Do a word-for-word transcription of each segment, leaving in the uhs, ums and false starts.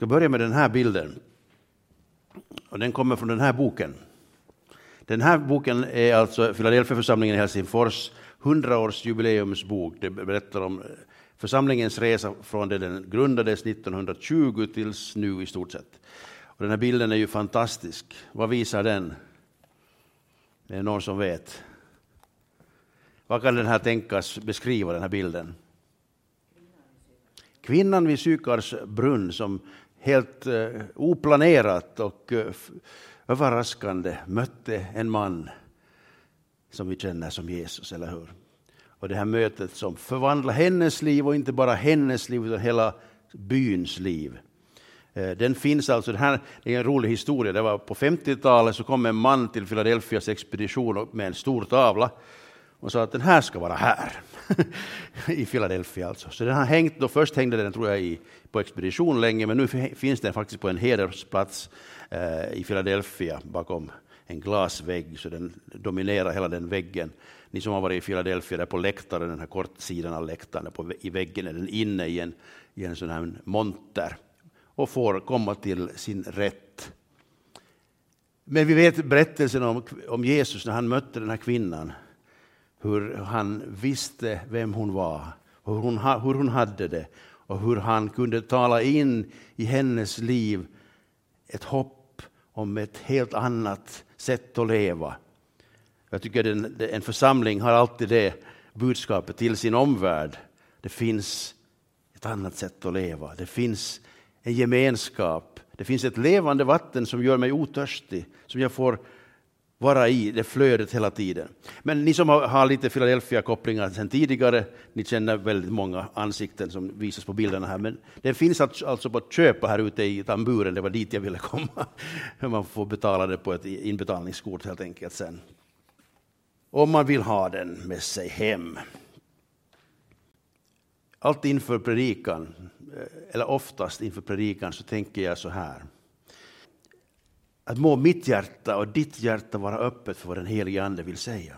ska börja med den här bilden. Och den kommer från den här boken. Den här boken är alltså Filadelfiaförsamlingen Helsingfors hundraårsjubileumsbok. Det berättar om församlingens resa från det den grundades nittonhundratjugo tills nu i stort sett. Och den här bilden är ju fantastisk. Vad visar den? Det är någon som vet. Vad kan den här tänkas beskriva, den här bilden? Kvinnan vid Sykars brunn som helt eh, oplanerat och eh, överraskande mötte en man som vi känner som Jesus, eller hur? Och det här mötet som förvandlar hennes liv, och inte bara hennes liv utan hela byns liv. Den finns alltså, det här är en rolig historia. Det var på femtiotalet, så kom en man till Filadelfias expedition med en stor tavla och sa att den här ska vara här i Filadelfia alltså. Så den har hängt, då först hängde den tror jag i, på expedition länge, men nu finns den faktiskt på en hedersplats eh, i Filadelfia bakom en glasvägg, så den dominerar hela den väggen. Ni som har varit i Filadelfia, där på läktaren, den här kortsidan av läktaren, på, i väggen är den inne i en, i en sån här monter och får komma till sin rätt. Men vi vet berättelsen om, om Jesus när han mötte den här kvinnan. Hur han visste vem hon var, hur hon, hur hon hade det och hur han kunde tala in i hennes liv ett hopp om ett helt annat sätt att leva. Jag tycker en, en församling har alltid det budskapet till sin omvärld. Det finns ett annat sätt att leva, det finns en gemenskap, det finns ett levande vatten som gör mig otörstig, som jag får vara i det flödet hela tiden. Men ni som har lite Philadelphia-kopplingar sedan tidigare, ni känner väldigt många ansikten som visas på bilderna här. Men den finns alltså på att köpa här ute i tamburen, det var dit jag ville komma. Man får betala det på ett inbetalningskort helt enkelt sen, om man vill ha den med sig hem. Allt inför predikan, eller oftast inför predikan, så tänker jag så här. Att må mitt hjärta och ditt hjärta vara öppet för vad den helige ande vill säga.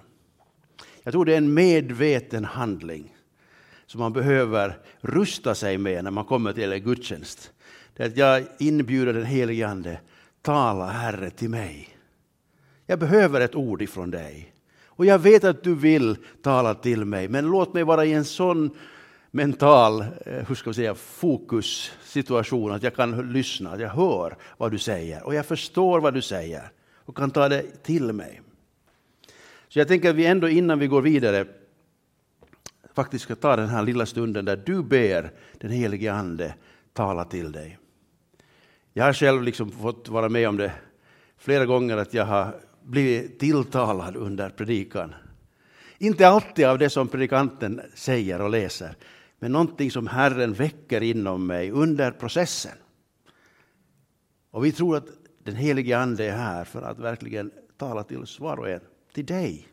Jag tror det är en medveten handling som man behöver rusta sig med när man kommer till en gudstjänst. Det är att jag inbjuder den helige ande, tala Herre till mig. Jag behöver ett ord ifrån dig. Och jag vet att du vill tala till mig, men låt mig vara i en sån mental, hur ska vi säga, fokussituation att jag kan lyssna, att jag hör vad du säger och jag förstår vad du säger och kan ta det till mig. Så jag tänker att vi ändå innan vi går vidare faktiskt ska ta den här lilla stunden där du ber den helige ande tala till dig. Jag har själv liksom fått vara med om det flera gånger att jag har blivit tilltalad under predikan. Inte alltid av det som predikanten säger och läser, men någonting som Herren väcker inom mig under processen. Och vi tror att den helige ande är här för att verkligen tala till oss var och en, till dig.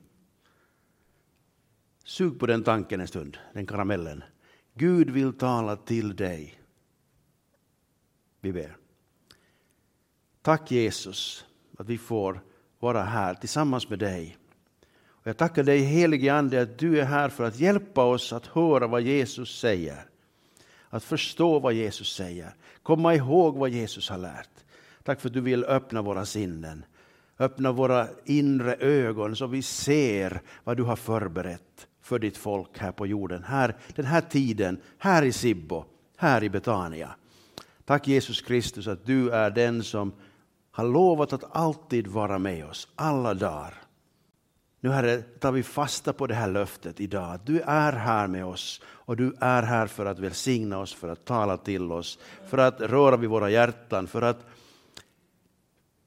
Sug på den tanken en stund, den karamellen. Gud vill tala till dig. Vi ber. Tack Jesus att vi får vara här tillsammans med dig. Jag tackar dig helige ande att du är här för att hjälpa oss att höra vad Jesus säger. Att förstå vad Jesus säger. Komma ihåg vad Jesus har lärt. Tack för att du vill öppna våra sinnen. Öppna våra inre ögon så vi ser vad du har förberett för ditt folk här på jorden. Här, den här tiden, här i Sibbo, här i Betania. Tack Jesus Kristus att du är den som har lovat att alltid vara med oss alla dagar. Nu Herre, tar vi fasta på det här löftet idag. Du är här med oss och du är här för att välsigna oss, för att tala till oss, för att röra vid våra hjärtan, för att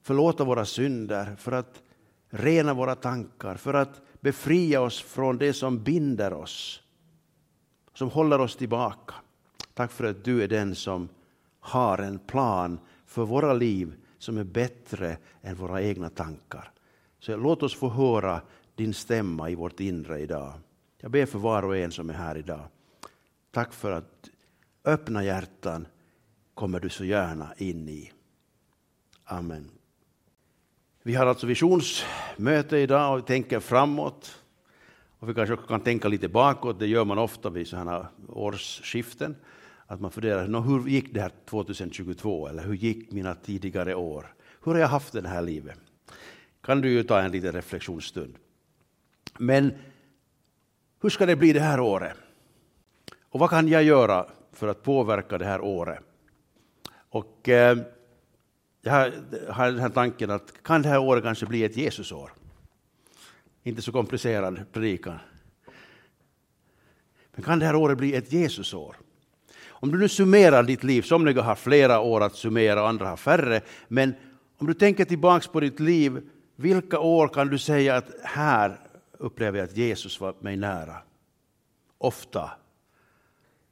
förlåta våra synder, för att rena våra tankar, för att befria oss från det som binder oss, som håller oss tillbaka. Tack för att du är den som har en plan för våra liv som är bättre än våra egna tankar. Så låt oss få höra din stämma i vårt inre idag. Jag ber för var och en som är här idag. Tack för att öppna hjärtan kommer du så gärna in i. Amen. Vi har alltså visionsmöte idag och tänker framåt. Och vi kanske kan tänka lite bakåt. Det gör man ofta vid sådana årsskiften. Att man funderar, hur gick det här tjugohundratjugotvå? Eller hur gick mina tidigare år? Hur har jag haft det här livet? Kan du ju ta en liten reflektionsstund. Men hur ska det bli det här året? Och vad kan jag göra för att påverka det här året? Och eh, jag har den här tanken att kan det här året kanske bli ett Jesusår? Inte så komplicerad predikan. Men kan det här året bli ett Jesusår? Om du nu summerar ditt liv, somliga har flera år att summera, andra har färre. Men om du tänker tillbaka på ditt liv, vilka år kan du säga att här upplever jag att Jesus var mig nära? Ofta.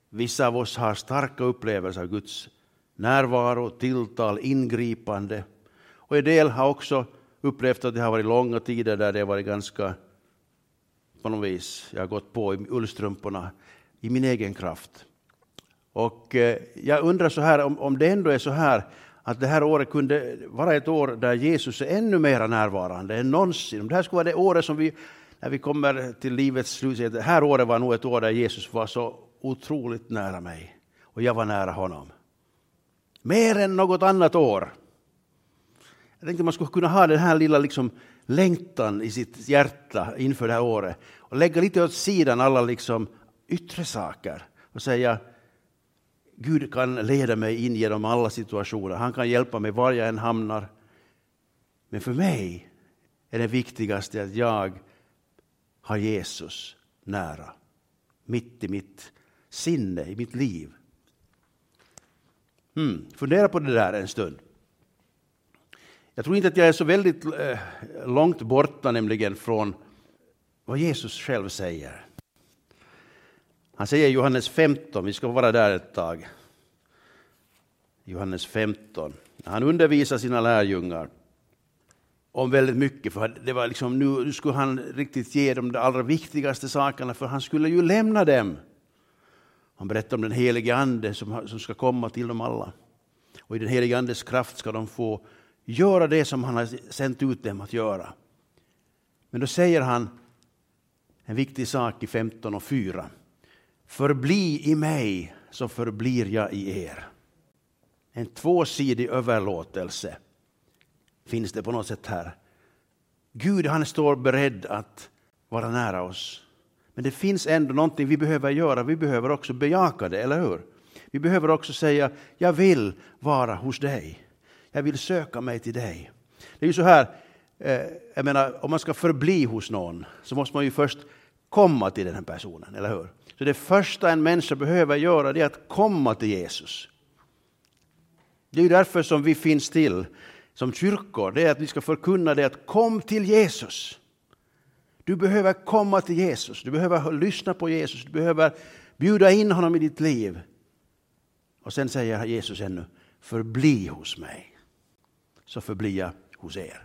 Vissa av oss har starka upplevelser av Guds närvaro, tilltal, ingripande. Och en del har också upplevt att det har varit långa tider där det har varit ganska, på något vis, jag har gått på i ullstrumporna i min egen kraft. Och jag undrar så här, om, om det ändå är så här att det här året kunde vara ett år där Jesus är ännu mer närvarande än någonsin. Om det här skulle vara det året som vi, när vi kommer till livets slut, det här året var nog ett år där Jesus var så otroligt nära mig och jag var nära honom. Mer än något annat år. Jag tänkte att man skulle kunna ha den här lilla liksom längtan i sitt hjärta inför det här året och lägga lite åt sidan alla liksom yttre saker och säga: Gud kan leda mig in genom alla situationer. Han kan hjälpa mig var jag än hamnar. Men för mig är det viktigaste att jag har Jesus nära. Mitt i mitt sinne, i mitt liv. Mm. Fundera på det där en stund. Jag tror inte att jag är så väldigt eh, långt borta nämligen från vad Jesus själv säger. Han säger i Johannes femton, vi ska vara där ett tag. Johannes femton. Han undervisar sina lärjungar om väldigt mycket. För det var liksom, nu skulle han riktigt ge dem de allra viktigaste sakerna, för han skulle ju lämna dem. Han berättar om den helige ande som, som ska komma till dem alla. Och i den helige andes kraft ska de få göra det som han har sänt ut dem att göra. Men då säger han en viktig sak i femton och fyra. Förbli i mig så förblir jag i er. En tvåsidig överlåtelse finns det på något sätt här. Gud, han står beredd att vara nära oss. Men det finns ändå någonting vi behöver göra. Vi behöver också bejaka det, eller hur? Vi behöver också säga, jag vill vara hos dig. Jag vill söka mig till dig. Det är ju så här, eh, jag menar, om man ska förbli hos någon så måste man ju först komma till den här personen, eller hur? Så det första en människa behöver göra är att komma till Jesus. Det är ju därför som vi finns till som kyrkor. Det är att vi ska förkunna det att kom till Jesus. Du behöver komma till Jesus. Du behöver lyssna på Jesus. Du behöver bjuda in honom i ditt liv. Och sen säger Jesus ännu, förbli hos mig. Så förblir jag hos er.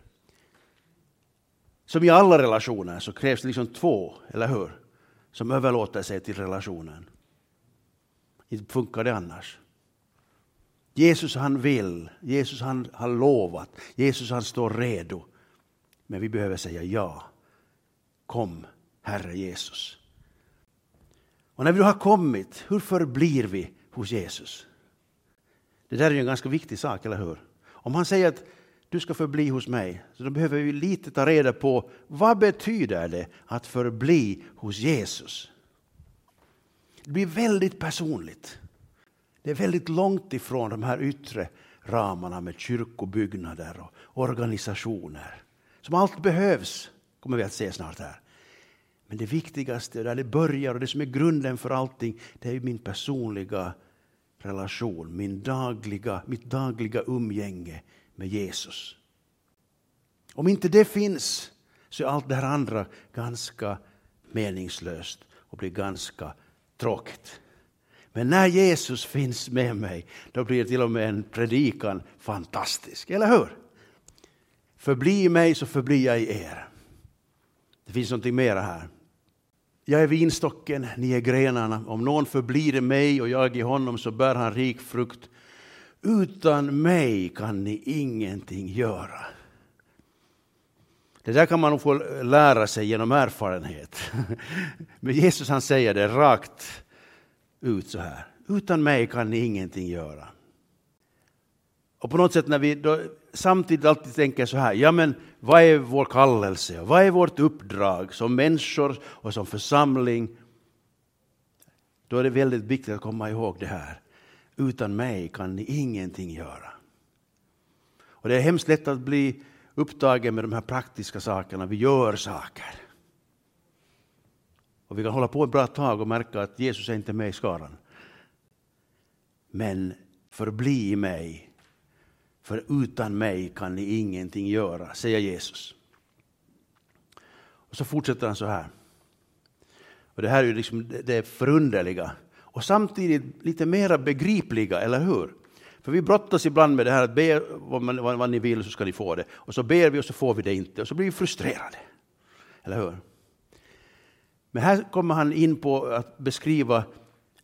Som i alla relationer så krävs det liksom två, eller hur? Som överlåter sig till relationen. Inte funkar det annars. Jesus han vill. Jesus han har lovat. Jesus han står redo. Men vi behöver säga ja. Kom, Herre Jesus. Och när vi har kommit, hur förblir vi hos Jesus? Det där är ju en ganska viktig sak, eller hur? Om han säger att du ska förbli hos mig, så då behöver vi lite ta reda på vad betyder det att förbli hos Jesus. Det blir väldigt personligt. Det är väldigt långt ifrån de här yttre ramarna med kyrkobyggnader och organisationer. Som allt behövs, kommer vi att se snart här. Men det viktigaste, där det börjar och det som är grunden för allting, det är min personliga relation, min dagliga, mitt dagliga umgänge med Jesus. Om inte det finns så är allt det här andra ganska meningslöst och blir ganska tråkigt. Men när Jesus finns med mig, då blir till och med en predikan fantastisk, eller hur? Förbli i mig så förblir jag i er. Det finns någonting mer här. Jag är vinstocken, ni är grenarna. Om någon förblir i mig och jag i honom så bär han rik frukt. Utan mig kan ni ingenting göra. Det där kan man nog få lära sig genom erfarenhet. Men Jesus han säger det rakt ut så här. Utan mig kan ni ingenting göra. Och på något sätt när vi då, samtidigt alltid tänker så här. Ja, men vad är vår kallelse? Vad är vårt uppdrag som människor och som församling? Då är det väldigt viktigt att komma ihåg det här. Utan mig kan ni ingenting göra. Och det är hemskt lätt att bli upptagen med de här praktiska sakerna. Vi gör saker. Och vi kan hålla på ett bra tag och märka att Jesus är inte med i skaran. Men förbli i mig. För utan mig kan ni ingenting göra, säger Jesus. Och så fortsätter han så här. Och det här är ju liksom det förunderliga. Och samtidigt lite mer begripliga, eller hur? För vi brottas ibland med det här att be vad, man, vad ni vill så ska ni få det. Och så ber vi och så får vi det inte. Och så blir vi frustrerade. Eller hur? Men här kommer han in på att beskriva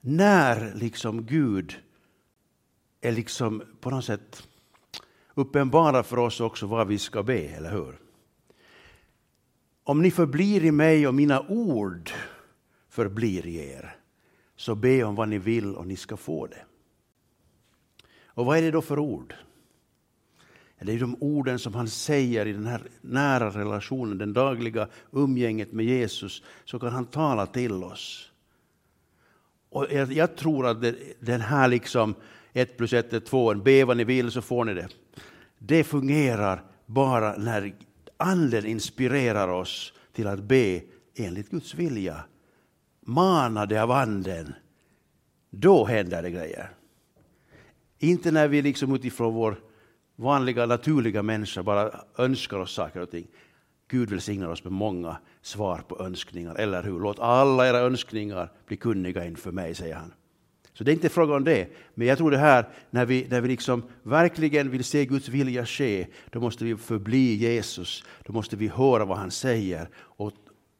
när liksom Gud är liksom på något sätt uppenbara för oss också vad vi ska be, eller hur? Om ni förblir i mig och mina ord förblir i er, så be om vad ni vill och ni ska få det. Och vad är det då för ord? Det är de orden som han säger i den här nära relationen, den dagliga umgänget med Jesus, så kan han tala till oss. Och jag, jag tror att det, den här liksom ett plus ett är två, en be vad ni vill så får ni det. Det fungerar bara när anden inspirerar oss till att be enligt Guds vilja. Manade av anden, då händer det grejer. Inte när vi liksom utifrån vår vanliga, naturliga människor bara önskar oss saker och ting. Gud välsignar oss med många svar på önskningar, eller hur? Låt alla era önskningar bli kunniga inför mig, säger han. Så det är inte fråga om det. Men jag tror det här, när vi, när vi liksom verkligen vill se Guds vilja ske, då måste vi förbli Jesus. Då måste vi höra vad han säger och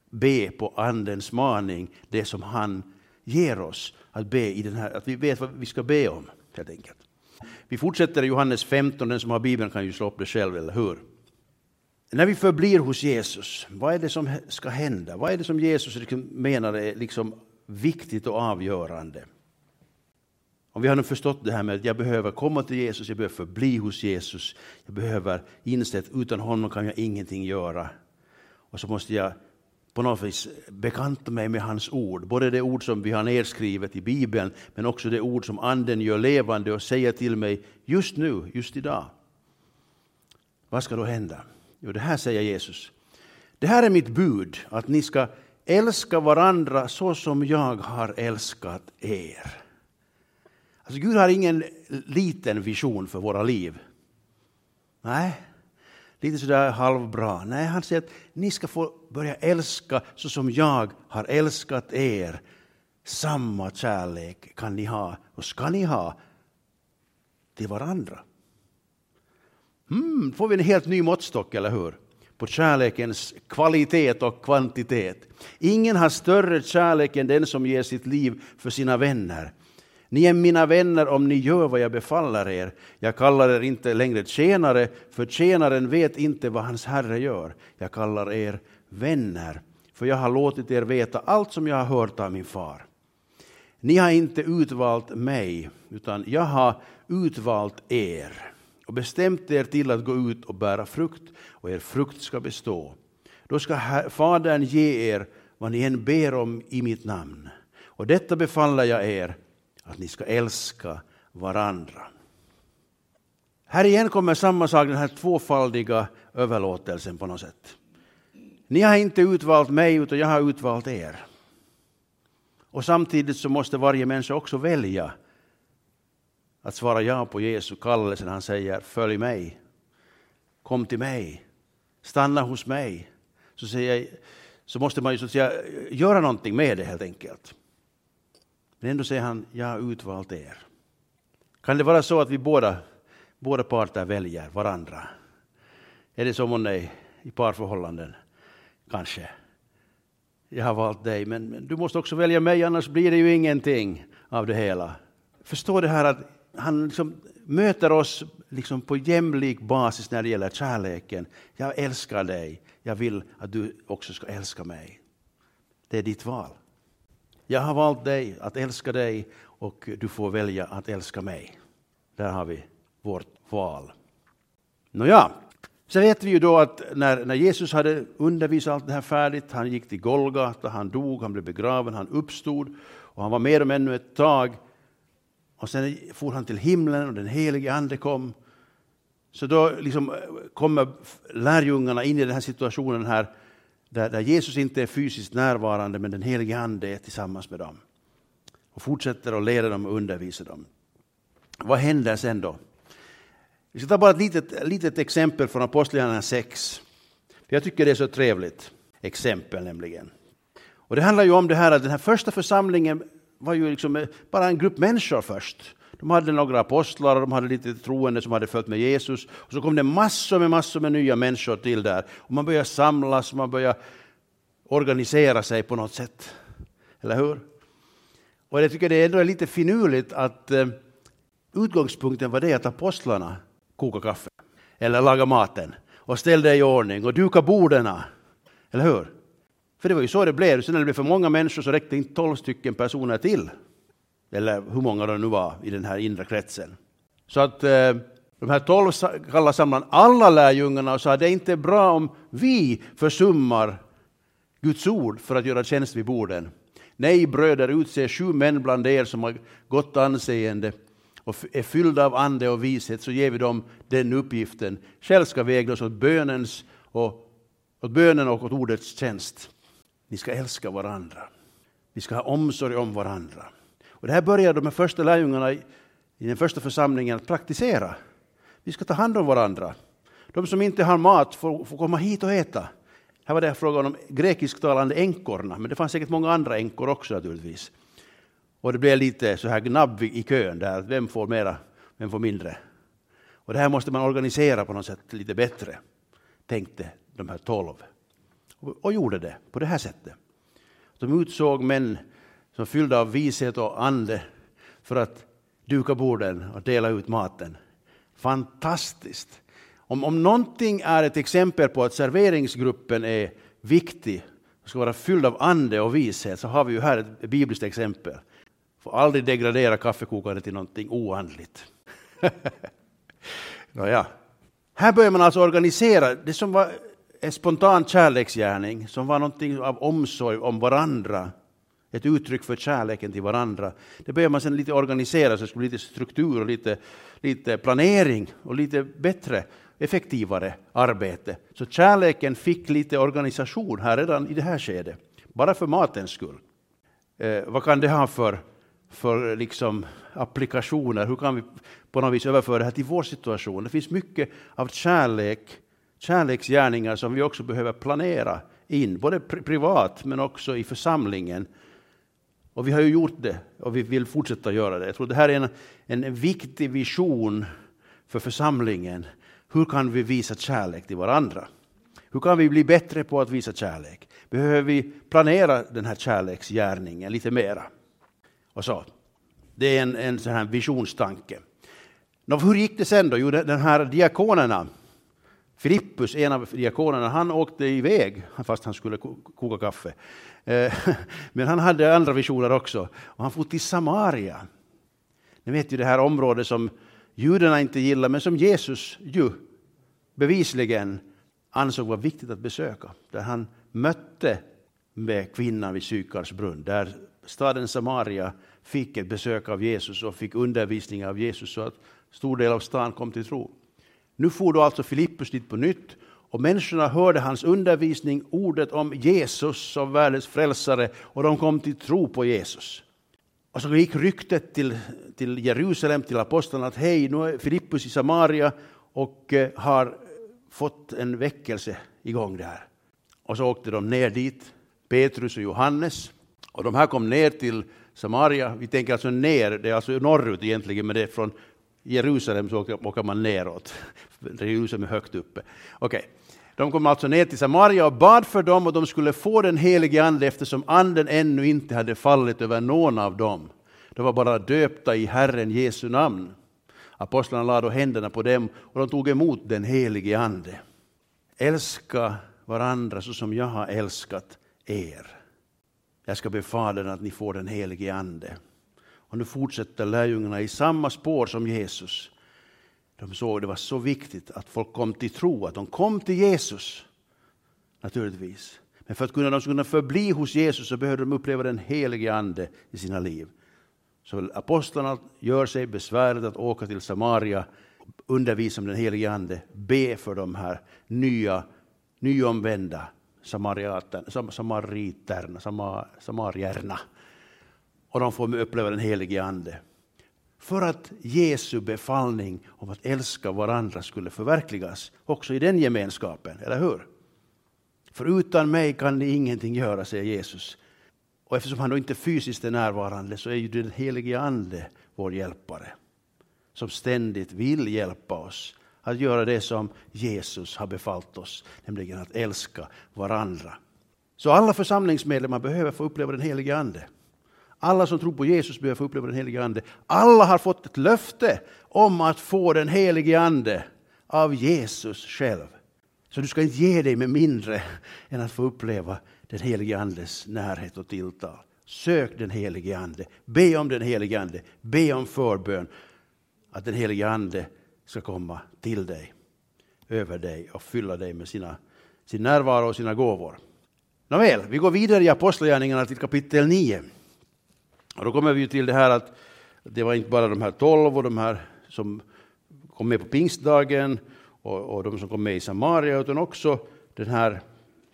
be på andens maning, det som han ger oss att be i den här, att vi vet vad vi ska be om, helt enkelt. Vi fortsätter i Johannes femton, den som har Bibeln kan ju slå upp det själv, eller hur? När vi förblir hos Jesus, vad är det som ska hända? Vad är det som Jesus liksom menar är liksom viktigt och avgörande? Om vi har nu förstått det här med att jag behöver komma till Jesus, jag behöver förbli hos Jesus, jag behöver inse att utan honom kan jag ingenting göra. Och så måste jag på något vis bekanta mig med hans ord. Både det ord som vi har nedskrivet i Bibeln, men också det ord som anden gör levande och säger till mig just nu, just idag. Vad ska då hända? Jo, det här säger Jesus. Det här är mitt bud, att ni ska älska varandra så som jag har älskat er. Alltså Gud har ingen liten vision för våra liv. Nej. Lite sådär halvbra. Nej, han säger att ni ska få börja älska så som jag har älskat er. Samma kärlek kan ni ha och ska ni ha till varandra. Mm, får vi en helt ny måttstock, eller hur? På kärlekens kvalitet och kvantitet. Ingen har större kärlek än den som ger sitt liv för sina vänner. Ni är mina vänner om ni gör vad jag befaller er. Jag kallar er inte längre tjänare, för tjänaren vet inte vad hans herre gör. Jag kallar er vänner, för jag har låtit er veta allt som jag har hört av min far. Ni har inte utvalt mig, utan jag har utvalt er och bestämt er till att gå ut och bära frukt, och er frukt ska bestå. Då ska Fadern ge er vad ni än ber om i mitt namn. Och detta befaller jag er, att ni ska älska varandra. Här igen kommer samma sak, den här tvåfaldiga överlåtelsen på något sätt. Ni har inte utvalt mig, utan jag har utvalt er. Och samtidigt så måste varje människa också välja att svara ja på Jesu kallelsen. Han säger, följ mig. Kom till mig. Stanna hos mig. Så, säger, så måste man ju så att säga, göra någonting med det helt enkelt. Men ändå säger han, jag har utvalt er. Kan det vara så att vi båda, båda parter väljer varandra? Är det som om nej i parförhållanden? Kanske. Jag har valt dig, men, men du måste också välja mig, annars blir det ju ingenting av det hela. Förstår det här att han liksom möter oss liksom på jämlik basis när det gäller kärleken. Jag älskar dig, jag vill att du också ska älska mig. Det är ditt val. Jag har valt dig, att älska dig och du får välja att älska mig. Där har vi vårt val. Nåja, så vet vi ju då att när, när Jesus hade undervisat allt det här färdigt, han gick till Golgata, han dog, han blev begraven, han uppstod och han var med dem ännu ett tag. Och sen for han till himlen och den helige ande kom. Så då liksom kommer lärjungarna in i den här situationen här där, där Jesus inte är fysiskt närvarande men den helige ande är tillsammans med dem. Och fortsätter att leda dem och undervisa dem. Vad händer sen då? Vi ska ta bara ett litet, litet exempel från Apostlagärningarna sex. Jag tycker det är så trevligt exempel nämligen. Och det handlar ju om det här att den här första församlingen var ju liksom bara en grupp människor först. De hade några apostlar och de hade lite troende som hade följt med Jesus. Och så kom det massor med massor med nya människor till där. Och man börjar samlas, man börjar organisera sig på något sätt. Eller hur? Och jag tycker det är ändå lite finurligt att eh, utgångspunkten var det att apostlarna kokade kaffe. Eller lagade maten. Och ställde i ordning och dukade borderna. Eller hur? För det var ju så det blev. Sen när det blev för många människor så räckte inte tolv stycken personer till. Eller hur många de nu var i den här inre kretsen. Så att eh, de här tolv kallar samman alla lärjungarna och sa att det är inte bra om vi försummar Guds ord för att göra tjänst vid borden. Nej, bröder, utse sju män bland er som har gott anseende och är fyllda av ande och vishet, så ger vi dem den uppgiften. Själv ska vi ägna oss åt bönens och, åt bönen och åt ordets tjänst. Ni ska älska varandra. Vi ska ha omsorg om varandra. Och det här börjar de första lärjungarna i den första församlingen att praktisera. Vi ska ta hand om varandra. De som inte har mat får, får komma hit och äta. Här var det frågan om grekisktalande änkorna. Men det fanns säkert många andra änkor också naturligtvis. Och det blev lite så här gnabb i kön där. Vem får mera, vem får mindre. Och det här måste man organisera på något sätt lite bättre, tänkte de här tolv. Och gjorde det på det här sättet. De utsåg män som fyllda av vishet och ande för att duka borden och dela ut maten. Fantastiskt! Om, om någonting är ett exempel på att serveringsgruppen är viktig och ska vara fylld av ande och vishet, så har vi ju här ett bibliskt exempel. Får aldrig degradera kaffekokaren till någonting oandligt. Nåja. Här börjar man alltså organisera det som var en spontan kärleksgärning, som var någonting av omsorg om varandra. Ett uttryck för kärleken till varandra. Det börjar man sedan lite organisera så det ska bli lite struktur och lite, lite planering och lite bättre, effektivare arbete. Så kärleken fick lite organisation här redan i det här skedet. Bara för matens skull. Eh, vad kan det ha för, för liksom applikationer? Hur kan vi på något vis överföra det här till vår situation? Det finns mycket av kärlek, kärleksgärningar som vi också behöver planera in. Både pri- privat men också i församlingen. Och vi har ju gjort det och vi vill fortsätta göra det. Jag tror det här är en, en viktig vision för församlingen. Hur kan vi visa kärlek till varandra? Hur kan vi bli bättre på att visa kärlek? Behöver vi planera den här kärleksgärningen lite mera? Och så. Det är en, en sån här visionstanke. Nå, hur gick det sen då? Jo, den här diakonerna. Filippus, en av diakonerna, han åkte iväg fast han skulle koka kaffe. Men han hade andra visioner också. Och han for till Samaria. Ni vet ju det här området som judarna inte gillar men som Jesus ju bevisligen ansåg var viktigt att besöka. Där han mötte med kvinnan vid Sykars brunn. Där staden Samaria fick ett besök av Jesus och fick undervisning av Jesus så att stor del av stan kom till tro. Nu for då alltså Filippus dit på nytt och människorna hörde hans undervisning, ordet om Jesus som världens frälsare, och de kom till tro på Jesus. Och så gick ryktet till, till Jerusalem, till apostlarna, att hej, nu är Filippus i Samaria och eh, har fått en väckelse igång där. Och så åkte de ner dit, Petrus och Johannes, och de här kom ner till Samaria. Vi tänker alltså ner, det är alltså norrut egentligen, men det är från Jerusalem så åker man neråt. Jerusalem är högt uppe. Okej. De kom alltså ner till Samaria och bad för dem och de skulle få den helige ande eftersom anden ännu inte hade fallit över någon av dem. De var bara döpta i Herren Jesu namn. Apostlarna lade händerna på dem och de tog emot den helige ande. Älska varandra så som jag har älskat er. Jag ska be Fadern att ni får den helige ande. Och nu fortsätter lärjungarna i samma spår som Jesus. De såg det var så viktigt att folk kom till tro, att de kom till Jesus naturligtvis. Men för att kunna, de skulle kunna förbli hos Jesus så behövde de uppleva den helige ande i sina liv. Så apostlarna gör sig besväret att åka till Samaria, undervisa om den helige ande, be för de här nya, nyomvända samariterna, samar, samarierna. Och de får uppleva den helige ande. För att Jesu befallning om att älska varandra skulle förverkligas också i den gemenskapen, eller hur? För utan mig kan ni ingenting göra, säger Jesus. Och eftersom han då inte fysiskt är närvarande så är ju den helige ande vår hjälpare. Som ständigt vill hjälpa oss att göra det som Jesus har befallt oss. Nämligen att älska varandra. Så alla församlingsmedlemmar behöver få uppleva den helige ande. Alla som tror på Jesus behöver få uppleva den helige ande. Alla har fått ett löfte om att få den helige ande av Jesus själv. Så du ska inte ge dig med mindre än att få uppleva den helige andes närhet och tilltal. Sök den helige ande. Be om den helige ande. Be om förbön. Att den helige ande ska komma till dig, över dig och fylla dig med sina, sin närvaro och sina gåvor. Nåväl, vi går vidare i Apostlagärningarna till kapitel nio. Och då kommer vi till det här att det var inte bara de här tolv och de här som kom med på pingstdagen och, och de som kom med i Samaria, utan också den här,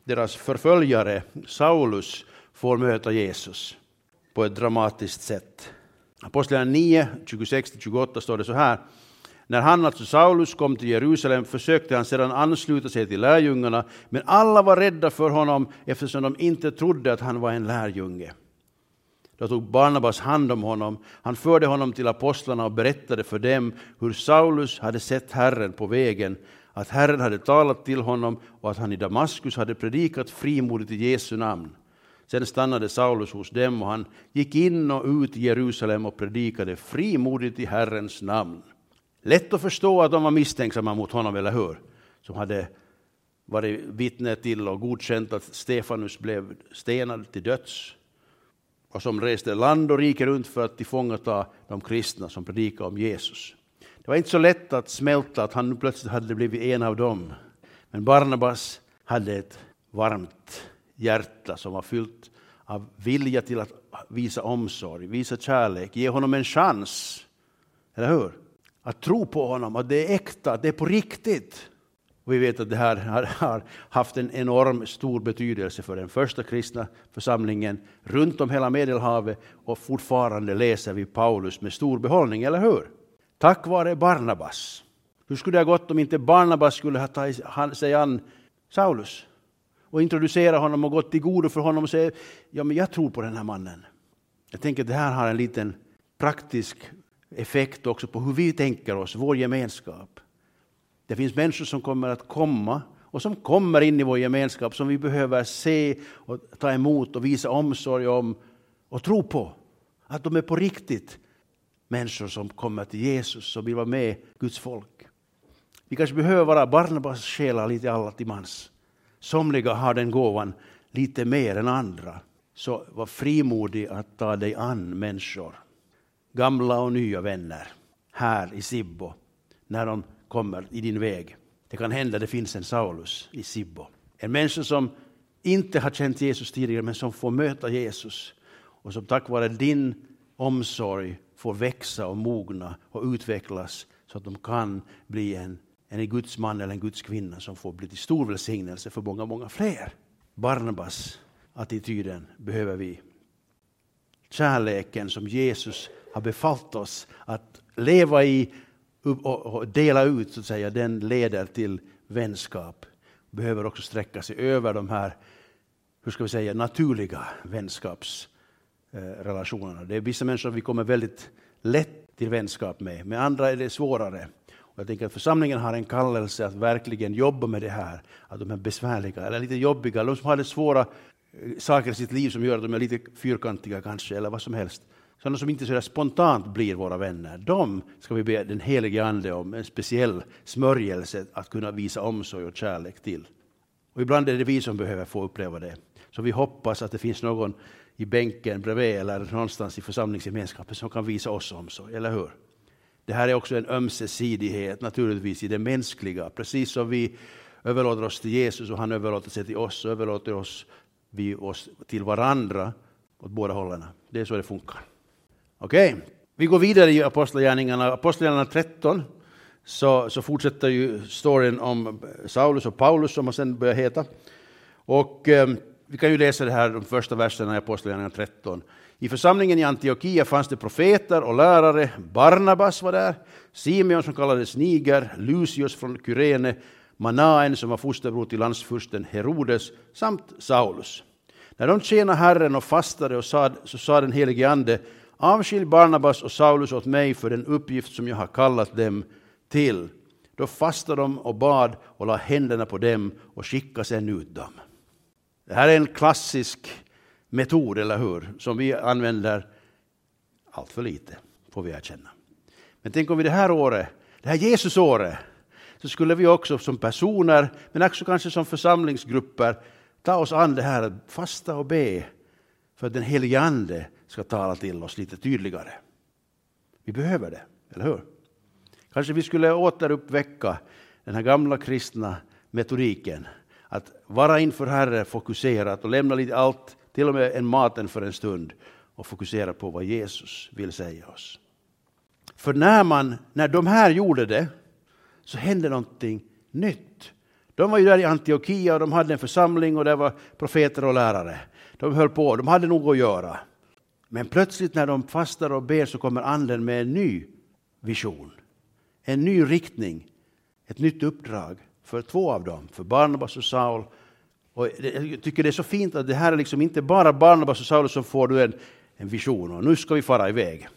deras förföljare Saulus får möta Jesus på ett dramatiskt sätt. Apostlagärningarna nio, tjugosex till tjugoåtta står det så här. När han, alltså Saulus, kom till Jerusalem försökte han sedan ansluta sig till lärjungarna, men alla var rädda för honom eftersom de inte trodde att han var en lärjunge. Då tog Barnabas hand om honom. Han förde honom till apostlarna och berättade för dem hur Saulus hade sett Herren på vägen, att Herren hade talat till honom och att han i Damaskus hade predikat frimodigt i Jesu namn. Sen stannade Saulus hos dem och han gick in och ut i Jerusalem och predikade frimodigt i Herrens namn. Lätt att förstå att de var misstänksamma mot honom, eller hur? Som hade varit vittne till och godkänt att Stefanus blev stenad till döds. Och som reste land och rike runt för att tillfångata de kristna som predikade om Jesus. Det var inte så lätt att smälta att han plötsligt hade blivit en av dem. Men Barnabas hade ett varmt hjärta som var fyllt av vilja till att visa omsorg, visa kärlek, ge honom en chans. Eller hur? Att tro på honom, att det är äkta, att det är på riktigt. Och vi vet att det här har haft en enorm stor betydelse för den första kristna församlingen runt om hela Medelhavet. Och fortfarande läser vi Paulus med stor behållning, eller hur? Tack vare Barnabas. Hur skulle det ha gått om inte Barnabas skulle ha tagit sig an Saulus? Och introducera honom och gått till godo för honom och säga, ja men jag tror på den här mannen. Jag tänker att det här har en liten praktisk effekt också på hur vi tänker oss, vår gemenskap. Det finns människor som kommer att komma och som kommer in i vår gemenskap som vi behöver se och ta emot och visa omsorg om och tro på. Att de är på riktigt människor som kommer till Jesus och vill vara med Guds folk. Vi kanske behöver vara Barnabas själar lite alla till mans. Somliga har den gåvan lite mer än andra. Så var frimodig att ta dig an människor. Gamla och nya vänner här i Sibbo när de kommer i din väg. Det kan hända det finns en Saulus i Sibbo. En människa som inte har känt Jesus tidigare men som får möta Jesus. Och som tack vare din omsorg får växa och mogna och utvecklas så att de kan bli en, en Guds man eller en Guds kvinna som får bli till stor välsignelse för många, många fler. Barnabas-attityden behöver vi. Kärleken som Jesus har befallt oss att leva i och dela ut, så att säga, den leder till vänskap. Behöver också sträcka sig över de här, hur ska vi säga, naturliga vänskapsrelationerna. Det är vissa människor vi kommer väldigt lätt till vänskap med, med andra är det svårare. Och jag tänker att församlingen har en kallelse att verkligen jobba med det här, att de är besvärliga eller lite jobbiga, de som har det svåra saker i sitt liv som gör att de är lite fyrkantiga kanske, eller vad som helst. Sådana som inte så spontant blir våra vänner, de ska vi be den helige ande om en speciell smörjelse att kunna visa omsorg och kärlek till. Och ibland är det vi som behöver få uppleva det. Så vi hoppas att det finns någon i bänken bredvid eller någonstans i församlingsgemenskapen som kan visa oss omsorg, eller hur? Det här är också en ömsesidighet naturligtvis i det mänskliga. Precis som vi överlåter oss till Jesus och han överlåter sig till oss, så överlåter oss, vi oss till varandra åt båda hållen. Det är så det funkar. Okej, okay. Vi går vidare i Apostlagärningarna. Apostlagärningarna tretton så, så fortsätter ju storyn om Saulus och Paulus som man sen börjar heta. Och eh, vi kan ju läsa det här, de första verserna i Apostlagärningarna tretton. I församlingen i Antiokia fanns det profeter och lärare. Barnabas var där, Simeon som kallades Niger, Lucius från Kyrene, Manaen som var fosterbror till landsfursten Herodes samt Saulus. När de tjänade Herren och fastade och sad, så sa den helige ande: avskilj Barnabas och Saulus åt mig för den uppgift som jag har kallat dem till. Då fastade de och bad och la händerna på dem och skickade sedan ut dem. Det här är en klassisk metod, eller hur? Som vi använder allt för lite, får vi erkänna. Men tänk om vi det här året, det här Jesusåret, så skulle vi också som personer, men också kanske som församlingsgrupper, ta oss an det här, fasta och be för att den helige ande ska tala till oss lite tydligare. Vi behöver det, eller hur? Kanske vi skulle återuppväcka den här gamla kristna metodiken. Att vara inför Herre fokuserat och lämna lite allt, till och med en maten för en stund, och fokusera på vad Jesus vill säga oss. För när, man, när de här gjorde det så hände någonting nytt. De var ju där i Antiochia och de hade en församling och där var profeter och lärare. De höll på, de hade nog att göra. Men plötsligt när de fastar och ber så kommer anden med en ny vision. En ny riktning. Ett nytt uppdrag för två av dem. För Barnabas och Saul. Och jag tycker det är så fint att det här är liksom inte bara Barnabas och Saul som får du en, en vision. Och nu ska vi fara iväg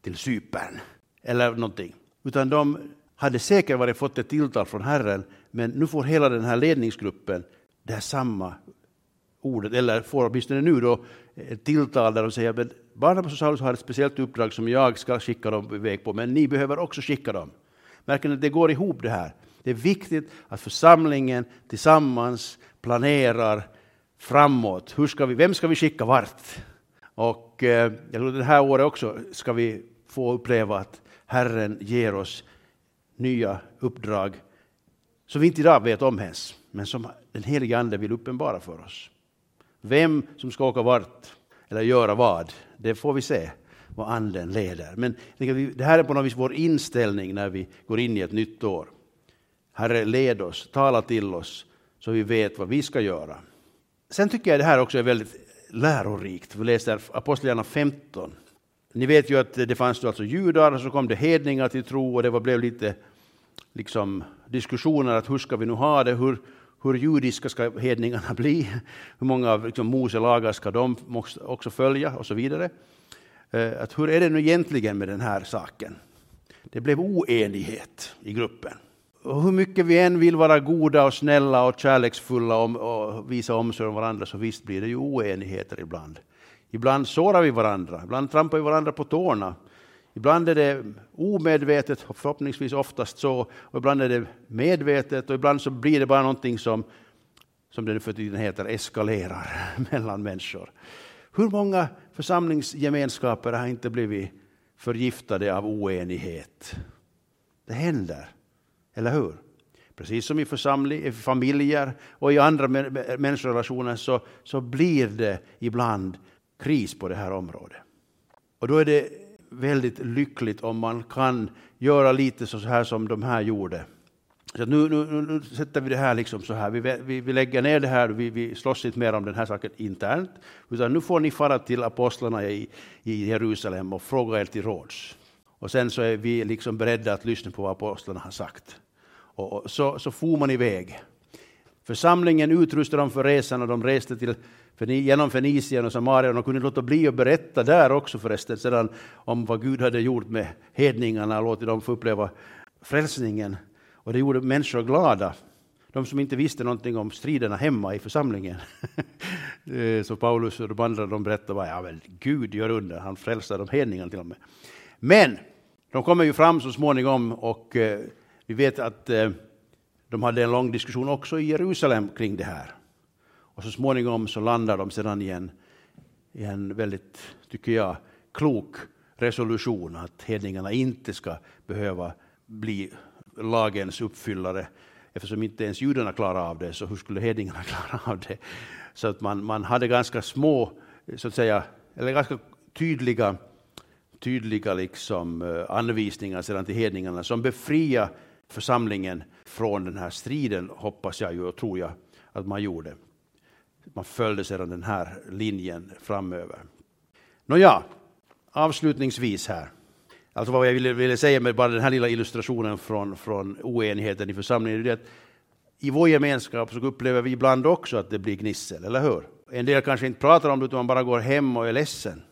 till Cypern. Eller någonting. Utan de hade säkert varit fått ett tilltal från Herren. Men nu får hela den här ledningsgruppen det här samma ordet. Eller får åtminstone nu då ett tilltal där de säger: men Barnabas och Saulus har ett speciellt uppdrag som jag ska skicka dem iväg på. Men ni behöver också skicka dem. Märker ni att det går ihop det här? Det är viktigt att församlingen tillsammans planerar framåt. Hur ska vi, vem ska vi skicka vart? Och eh, jag tror det här året också ska vi få uppleva att Herren ger oss nya uppdrag som vi inte idag vet om ens, men som den helige ande vill uppenbara för oss. Vem som ska åka vart eller göra vad, det får vi se vad anden leder. Men det här är på något vis vår inställning när vi går in i ett nytt år. Herre, led oss, tala till oss så vi vet vad vi ska göra. Sen tycker jag det här också är väldigt lärorikt. Vi läser Apostlagärningarna femton. Ni vet ju att det fanns då alltså judar och så kom det hedningar till tro och det var, blev lite liksom diskussioner att hur ska vi nu ha det, hur Hur judiska ska hedningarna bli? Hur många liksom, Moselagar ska de också följa? Och så vidare. Att hur är det nu egentligen med den här saken? Det blev oenighet i gruppen. Och hur mycket vi än vill vara goda och snälla och kärleksfulla och visa omsorg om varandra, så visst blir det ju oenigheter ibland. Ibland sårar vi varandra. Ibland trampar vi varandra på tårna. Ibland är det omedvetet, förhoppningsvis oftast så, och ibland är det medvetet och ibland så blir det bara någonting som, som det nu för tiden heter, eskalerar mellan människor. Hur många församlingsgemenskaper har inte blivit förgiftade av oenighet? Det händer, eller hur? Precis som i, i familjer och i andra människorelationer så, så blir det ibland kris på det här området. Och då är det väldigt lyckligt om man kan göra lite så här som de här gjorde. Så nu, nu, nu sätter vi det här liksom så här. Vi, vi, vi lägger ner det här. Vi, vi slåss inte mer om den här saken internt. Utan nu får ni fara till apostlarna i, i Jerusalem och fråga er till råds. Och sen så är vi liksom beredda att lyssna på vad apostlarna har sagt. Och, och så, så for man iväg. Församlingen utrustade dem för resan och de reste till genom Fenicien och Samarien och kunde låta bli att berätta där också förresten sedan om vad Gud hade gjort med hedningarna och låtit dem få uppleva frälsningen. Och det gjorde människor glada. De som inte visste någonting om striderna hemma i församlingen. Så Paulus och de andra de berättade bara, ja, väl, Gud gör under, han frälsar de hedningarna till och med. Men de kommer ju fram så småningom och eh, vi vet att eh, de hade en lång diskussion också i Jerusalem kring det här. Och så småningom så landar de sedan igen i en väldigt, tycker jag, klok resolution att hedningarna inte ska behöva bli lagens uppfyllare. Eftersom inte ens judarna klarar av det, så hur skulle hedningarna klara av det? Så att man, man hade ganska små, så att säga, eller ganska tydliga, tydliga liksom anvisningar sedan till hedningarna som befriar församlingen från den här striden, hoppas jag och tror jag att man gjorde. Man följde sedan den här linjen framöver. Nåja, avslutningsvis här. Alltså vad jag ville, ville säga med bara den här lilla illustrationen från, från oenigheten i församlingen är att i vår gemenskap så upplever vi ibland också att det blir gnissel, eller hur? En del kanske inte pratar om det utan man bara går hem och är ledsen.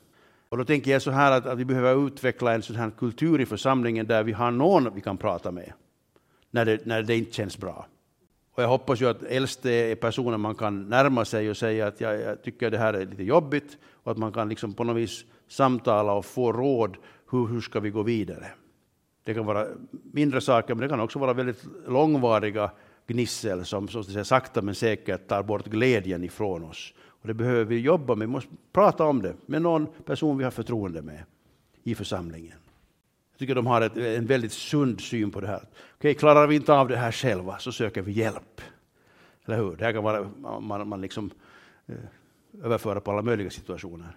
Och då tänker jag så här att, att vi behöver utveckla en sån här kultur i församlingen där vi har någon vi kan prata med när det, när det inte känns bra. Och jag hoppas ju att äldste är personer man kan närma sig och säga att jag, jag tycker att det här är lite jobbigt och att man kan liksom på något vis samtala och få råd. Hur, hur ska vi gå vidare? Det kan vara mindre saker, men det kan också vara väldigt långvariga gnissel som, som det sakta men säkert tar bort glädjen ifrån oss. Och det behöver vi jobba med. Vi måste prata om det med någon person vi har förtroende med i församlingen. Jag tycker de har ett, en väldigt sund syn på det här. Okej, klarar vi inte av det här själva så söker vi hjälp. Eller hur? Det här kan vara, man, man liksom eh, överföra på alla möjliga situationer.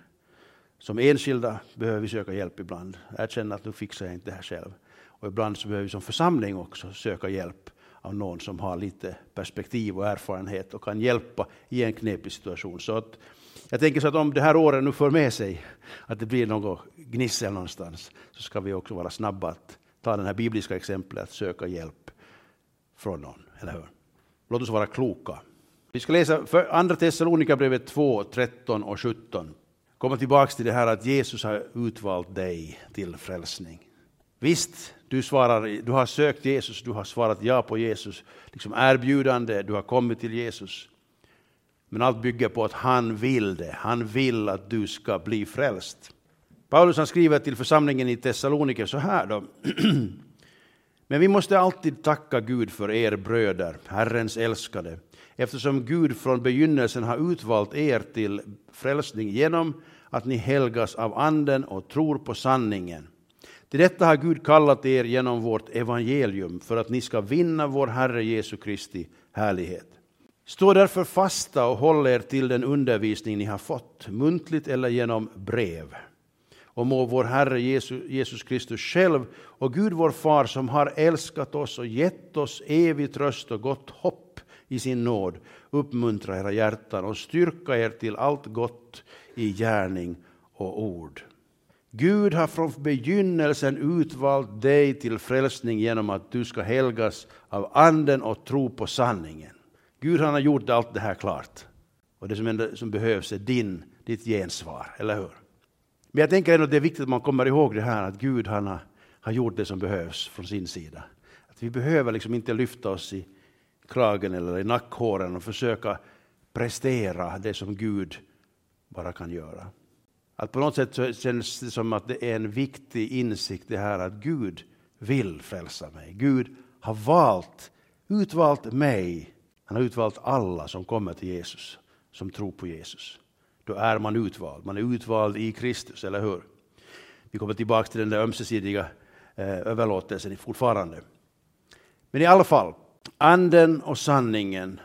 Som enskilda behöver vi söka hjälp ibland. Jag känner att nu fixar jag inte det här själv. Och ibland så behöver vi som församling också söka hjälp av någon som har lite perspektiv och erfarenhet och kan hjälpa i en knepig situation. Så att, jag tänker så att om det här året nu för med sig att det blir något gnissel någonstans så ska vi också vara snabba att ta den här bibliska exemplet att söka hjälp från någon. Eller hur? Låt oss vara kloka. Vi ska läsa för andra Thessalonika brevet två, tretton och sjutton. Komma tillbaka till det här att Jesus har utvalt dig till frälsning. Visst, du, svarar, du har sökt Jesus, du har svarat ja på Jesus. Liksom erbjudande, du har kommit till Jesus. Men allt bygger på att han vill det. Han vill att du ska bli frälst. Paulus han skriver till församlingen i Thessaloniker så här då. Men vi måste alltid tacka Gud för er bröder, Herrens älskade. Eftersom Gud från begynnelsen har utvalt er till frälsning genom att ni helgas av anden och tror på sanningen. Till detta har Gud kallat er genom vårt evangelium för att ni ska vinna vår Herre Jesu Kristi härlighet. Stå därför fasta och håll er till den undervisning ni har fått, muntligt eller genom brev. Och må vår Herre Jesus, Jesus Kristus själv och Gud vår Far som har älskat oss och gett oss evig tröst och gott hopp i sin nåd uppmuntra era hjärtan och styrka er till allt gott i gärning och ord. Gud har från begynnelsen utvalt dig till frälsning genom att du ska helgas av anden och tro på sanningen. Gud han har gjort allt det här klart. Och det som, ändå, som behövs är din, ditt gensvar, eller hur? Men jag tänker ändå att det är viktigt att man kommer ihåg det här att Gud han har, har gjort det som behövs från sin sida. Att vi behöver liksom inte lyfta oss i kragen eller i nackhåren och försöka prestera det som Gud bara kan göra. Att på något sätt så känns det som att det är en viktig insikt det här att Gud vill frälsa mig. Gud har valt, utvalt mig. Han har utvalt alla som kommer till Jesus, som tror på Jesus. Då är man utvald. Man är utvald i Kristus, eller hur? Vi kommer tillbaka till den där ömsesidiga eh, överlåtelsen fortfarande. Men i alla fall, anden och sanningen.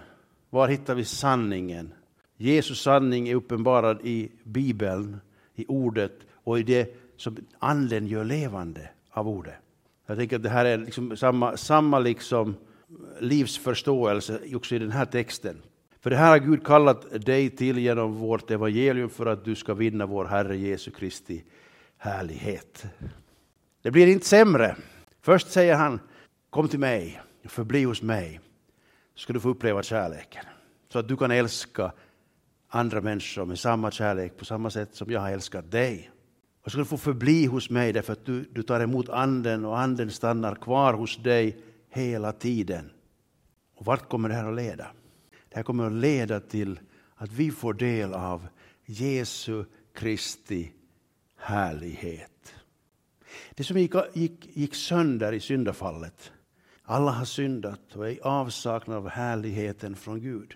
Var hittar vi sanningen? Jesus sanning är uppenbarad i Bibeln, i ordet och i det som anden gör levande av ordet. Jag tänker att det här är liksom samma, samma liksom livsförståelse också i den här texten. För det här har Gud kallat dig till genom vårt evangelium för att du ska vinna vår Herre Jesu Kristi härlighet. Det blir inte sämre. Först säger han, kom till mig och förbli hos mig. Så ska du få uppleva kärleken. Så att du kan älska andra människor med samma kärlek på samma sätt som jag har älskat dig. Och ska du få förbli hos mig därför att du, du tar emot anden och anden stannar kvar hos dig hela tiden. Och vart kommer det här att leda? Det här kommer att leda till att vi får del av Jesu Kristi härlighet. Det som gick, gick, gick sönder i syndafallet. Alla har syndat och är i avsaknad av härligheten från Gud.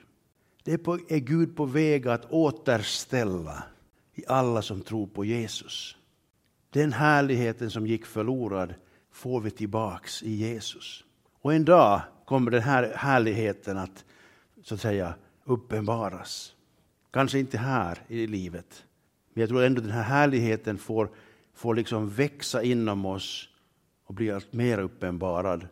Det är, på, är Gud på väg att återställa i alla som tror på Jesus. Den härligheten som gick förlorad får vi tillbaks i Jesus. Och en dag kommer den här härligheten att, så att säga, uppenbaras. Kanske inte här i livet. Men jag tror ändå den här härligheten får, får liksom växa inom oss och bli allt mer uppenbarad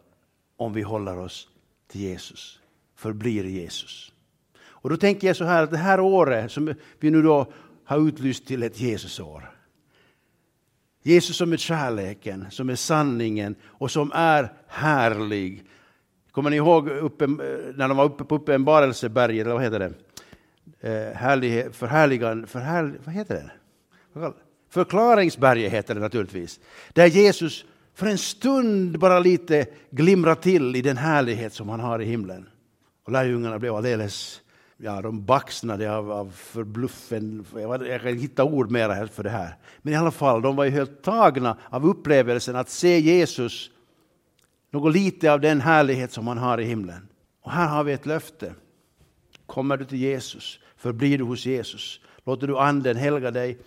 om vi håller oss till Jesus. Förblir Jesus. Och då tänker jag så här att det här året som vi nu då har utlyst till ett Jesusår. Jesus som är kärleken, som är sanningen och som är härlig. Kommer ni ihåg uppe, när de var uppe på uppenbarelseberget, eller vad heter det? Härlighet, förhärligan, förhär, vad heter det? Förklaringsberget heter det naturligtvis. Där Jesus för en stund bara lite glimrar till i den härlighet som han har i himlen. Och lärjungarna blev alldeles, ja, de baxnade av, av förbluffen. Jag, jag kan hitta ord mer för det här. Men i alla fall, de var ju helt tagna av upplevelsen att se Jesus, något lite av den härlighet som han har i himlen. Och här har vi ett löfte. Kommer du till Jesus, förblir du hos Jesus, låter du anden helga dig,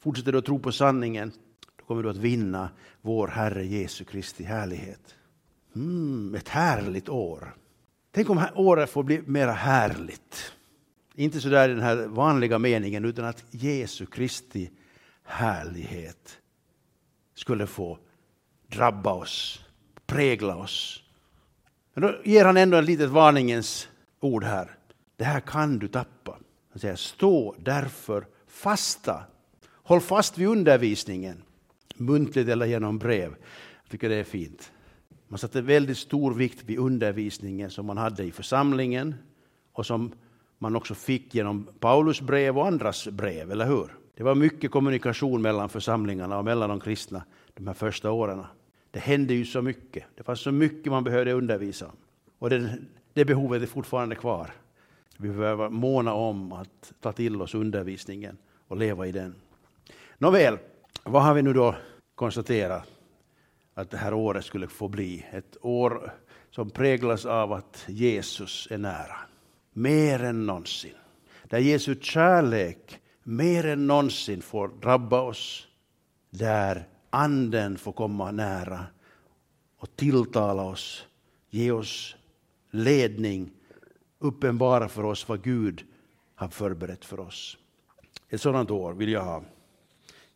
fortsätter du att tro på sanningen, då kommer du att vinna vår Herre Jesu Kristi härlighet. Mm, ett härligt år. Tänk om året får bli mer härligt. Inte så där i den här vanliga meningen, utan att Jesu Kristi härlighet skulle få drabba oss, prägla oss. Men då ger han ändå en litet varningens ord här. Det här kan du tappa. Han säger, stå därför fasta. Håll fast vid undervisningen. Muntligt eller genom brev. Jag tycker det är fint. Man satte väldigt stor vikt vid undervisningen som man hade i församlingen. Och som man också fick genom Paulus brev och andras brev, eller hur? Det var mycket kommunikation mellan församlingarna och mellan de kristna de här första åren. Det hände ju så mycket. Det var så mycket man behövde undervisa. Och det, det behovet är fortfarande kvar. Vi behöver måna om att ta till oss undervisningen och leva i den. Nåväl, vad har vi nu då konstaterat att det här året skulle få bli? Ett år som präglas av att Jesus är nära. Mer än någonsin. Där Jesu kärlek mer än någonsin får drabba oss. Där anden får komma nära och tilltala oss. Ge oss ledning. Uppenbara för oss vad Gud har förberett för oss. Ett sådant år vill jag ha.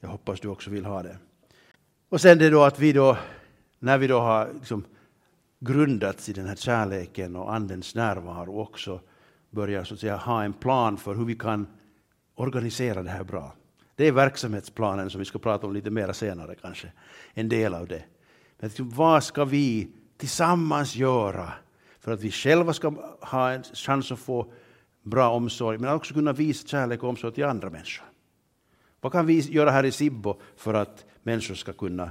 Jag hoppas du också vill ha det. Och sen det då att vi då, när vi då har liksom grundats i den här kärleken och andens närvaro, också börjar så att säga ha en plan för hur vi kan organisera det här bra. Det är verksamhetsplanen som vi ska prata om lite mer senare kanske. En del av det. Men liksom, vad ska vi tillsammans göra? För att vi själva ska ha en chans att få bra omsorg. Men också kunna visa kärlek och omsorg till andra människor. Vad kan vi göra här i Sibbo för att människor ska kunna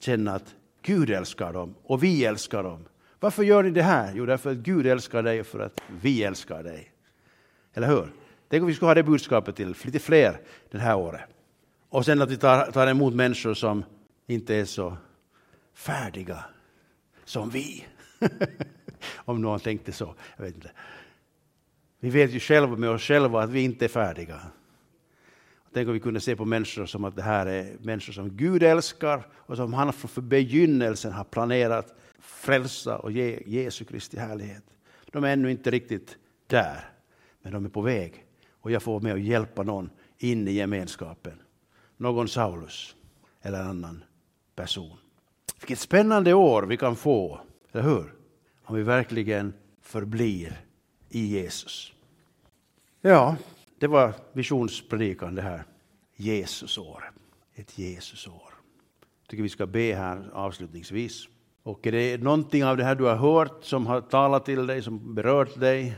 känna att Gud älskar dem och vi älskar dem? Varför gör ni det här? Jo, därför att Gud älskar dig och för att vi älskar dig. Eller hur? Tänk om vi ska ha det budskapet till lite fler det här året. Och sen att vi tar, tar emot människor som inte är så färdiga som vi. Om någon tänkte så, jag vet inte. Vi vet ju själva med oss själva att vi inte är färdiga. Tänk om vi kunde se på människor som att det här är människor som Gud älskar och som han från begynnelsen har planerat frälsa och ge Jesu Kristi härlighet. De är ännu inte riktigt där, men de är på väg. Och jag får med att hjälpa någon in i gemenskapen. Någon Saulus eller annan person. Vilket spännande år vi kan få, eller hur? Om vi verkligen förblir i Jesus. Ja, det var visionspredikan det här. Jesusår. Ett Jesusår. Jag tycker vi ska be här avslutningsvis. Och är det någonting av det här du har hört som har talat till dig, som berört dig?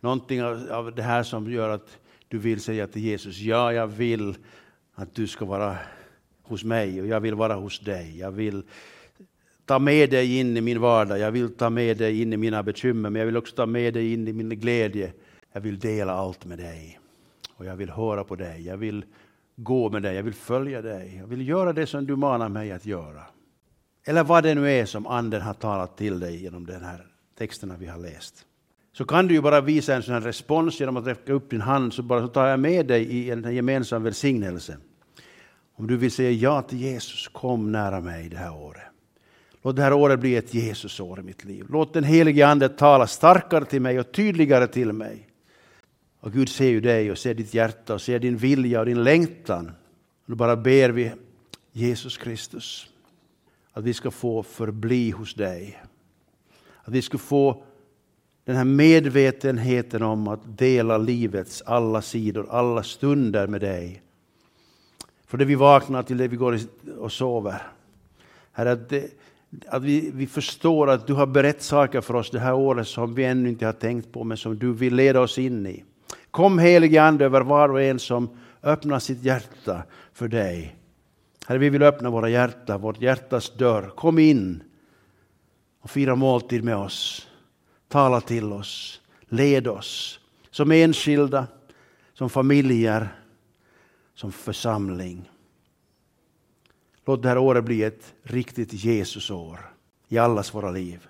Någonting av, av det här som gör att du vill säga till Jesus, ja, jag vill att du ska vara hos mig och jag vill vara hos dig. Jag vill ta med dig in i min vardag. Jag vill ta med dig in i mina bekymmer. Men jag vill också ta med dig in i min glädje. Jag vill dela allt med dig. Och jag vill höra på dig. Jag vill gå med dig. Jag vill följa dig. Jag vill göra det som du manar mig att göra. Eller vad det nu är som anden har talat till dig genom den här texterna vi har läst. så kan du ju bara visa en sån här respons genom att räcka upp din hand, så bara så tar jag med dig i en gemensam välsignelse. Om du vill säga ja till Jesus, kom nära mig det här året. Låt det här året bli ett Jesusår i mitt liv. Låt den helige Ande tala starkare till mig och tydligare till mig. Och Gud ser ju dig och ser ditt hjärta och ser din vilja och din längtan. Nu bara ber vi Jesus Kristus att vi ska få förbli hos dig. Att vi ska få den här medvetenheten om att dela livets alla sidor, alla stunder med dig. Från det vi vaknar till det vi går och sover. Herre, att, det, att vi, vi förstår att du har berett saker för oss det här året som vi ännu inte har tänkt på, men som du vill leda oss in i. Kom helige Ande över var och en som öppnar sitt hjärta för dig. Herre, vi vill öppna våra hjärtan, vårt hjärtas dörr. Kom in och fira måltid med oss. Tala till oss. Led oss. Som enskilda, som familjer, som församling. Låt det här året bli ett riktigt Jesusår i allas våra liv.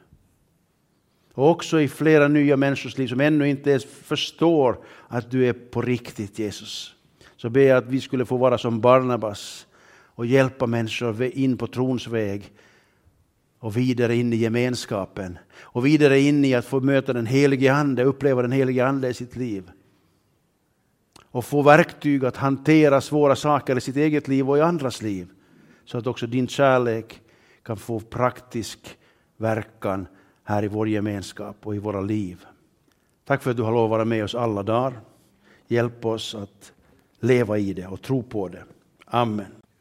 Och också i flera nya människors liv som ännu inte ens förstår att du är på riktigt, Jesus. Så ber jag att vi skulle få vara som Barnabas och hjälpa människor in på trons väg och vidare in i gemenskapen. Och vidare in i att få möta den helige Ande, uppleva den helige Ande i sitt liv. Och få verktyg att hantera svåra saker i sitt eget liv och i andras liv. Så att också din kärlek kan få praktisk verkan här i vår gemenskap och i våra liv. Tack för att du har lovat vara med oss alla dagar. Hjälp oss att leva i det och tro på det. Amen.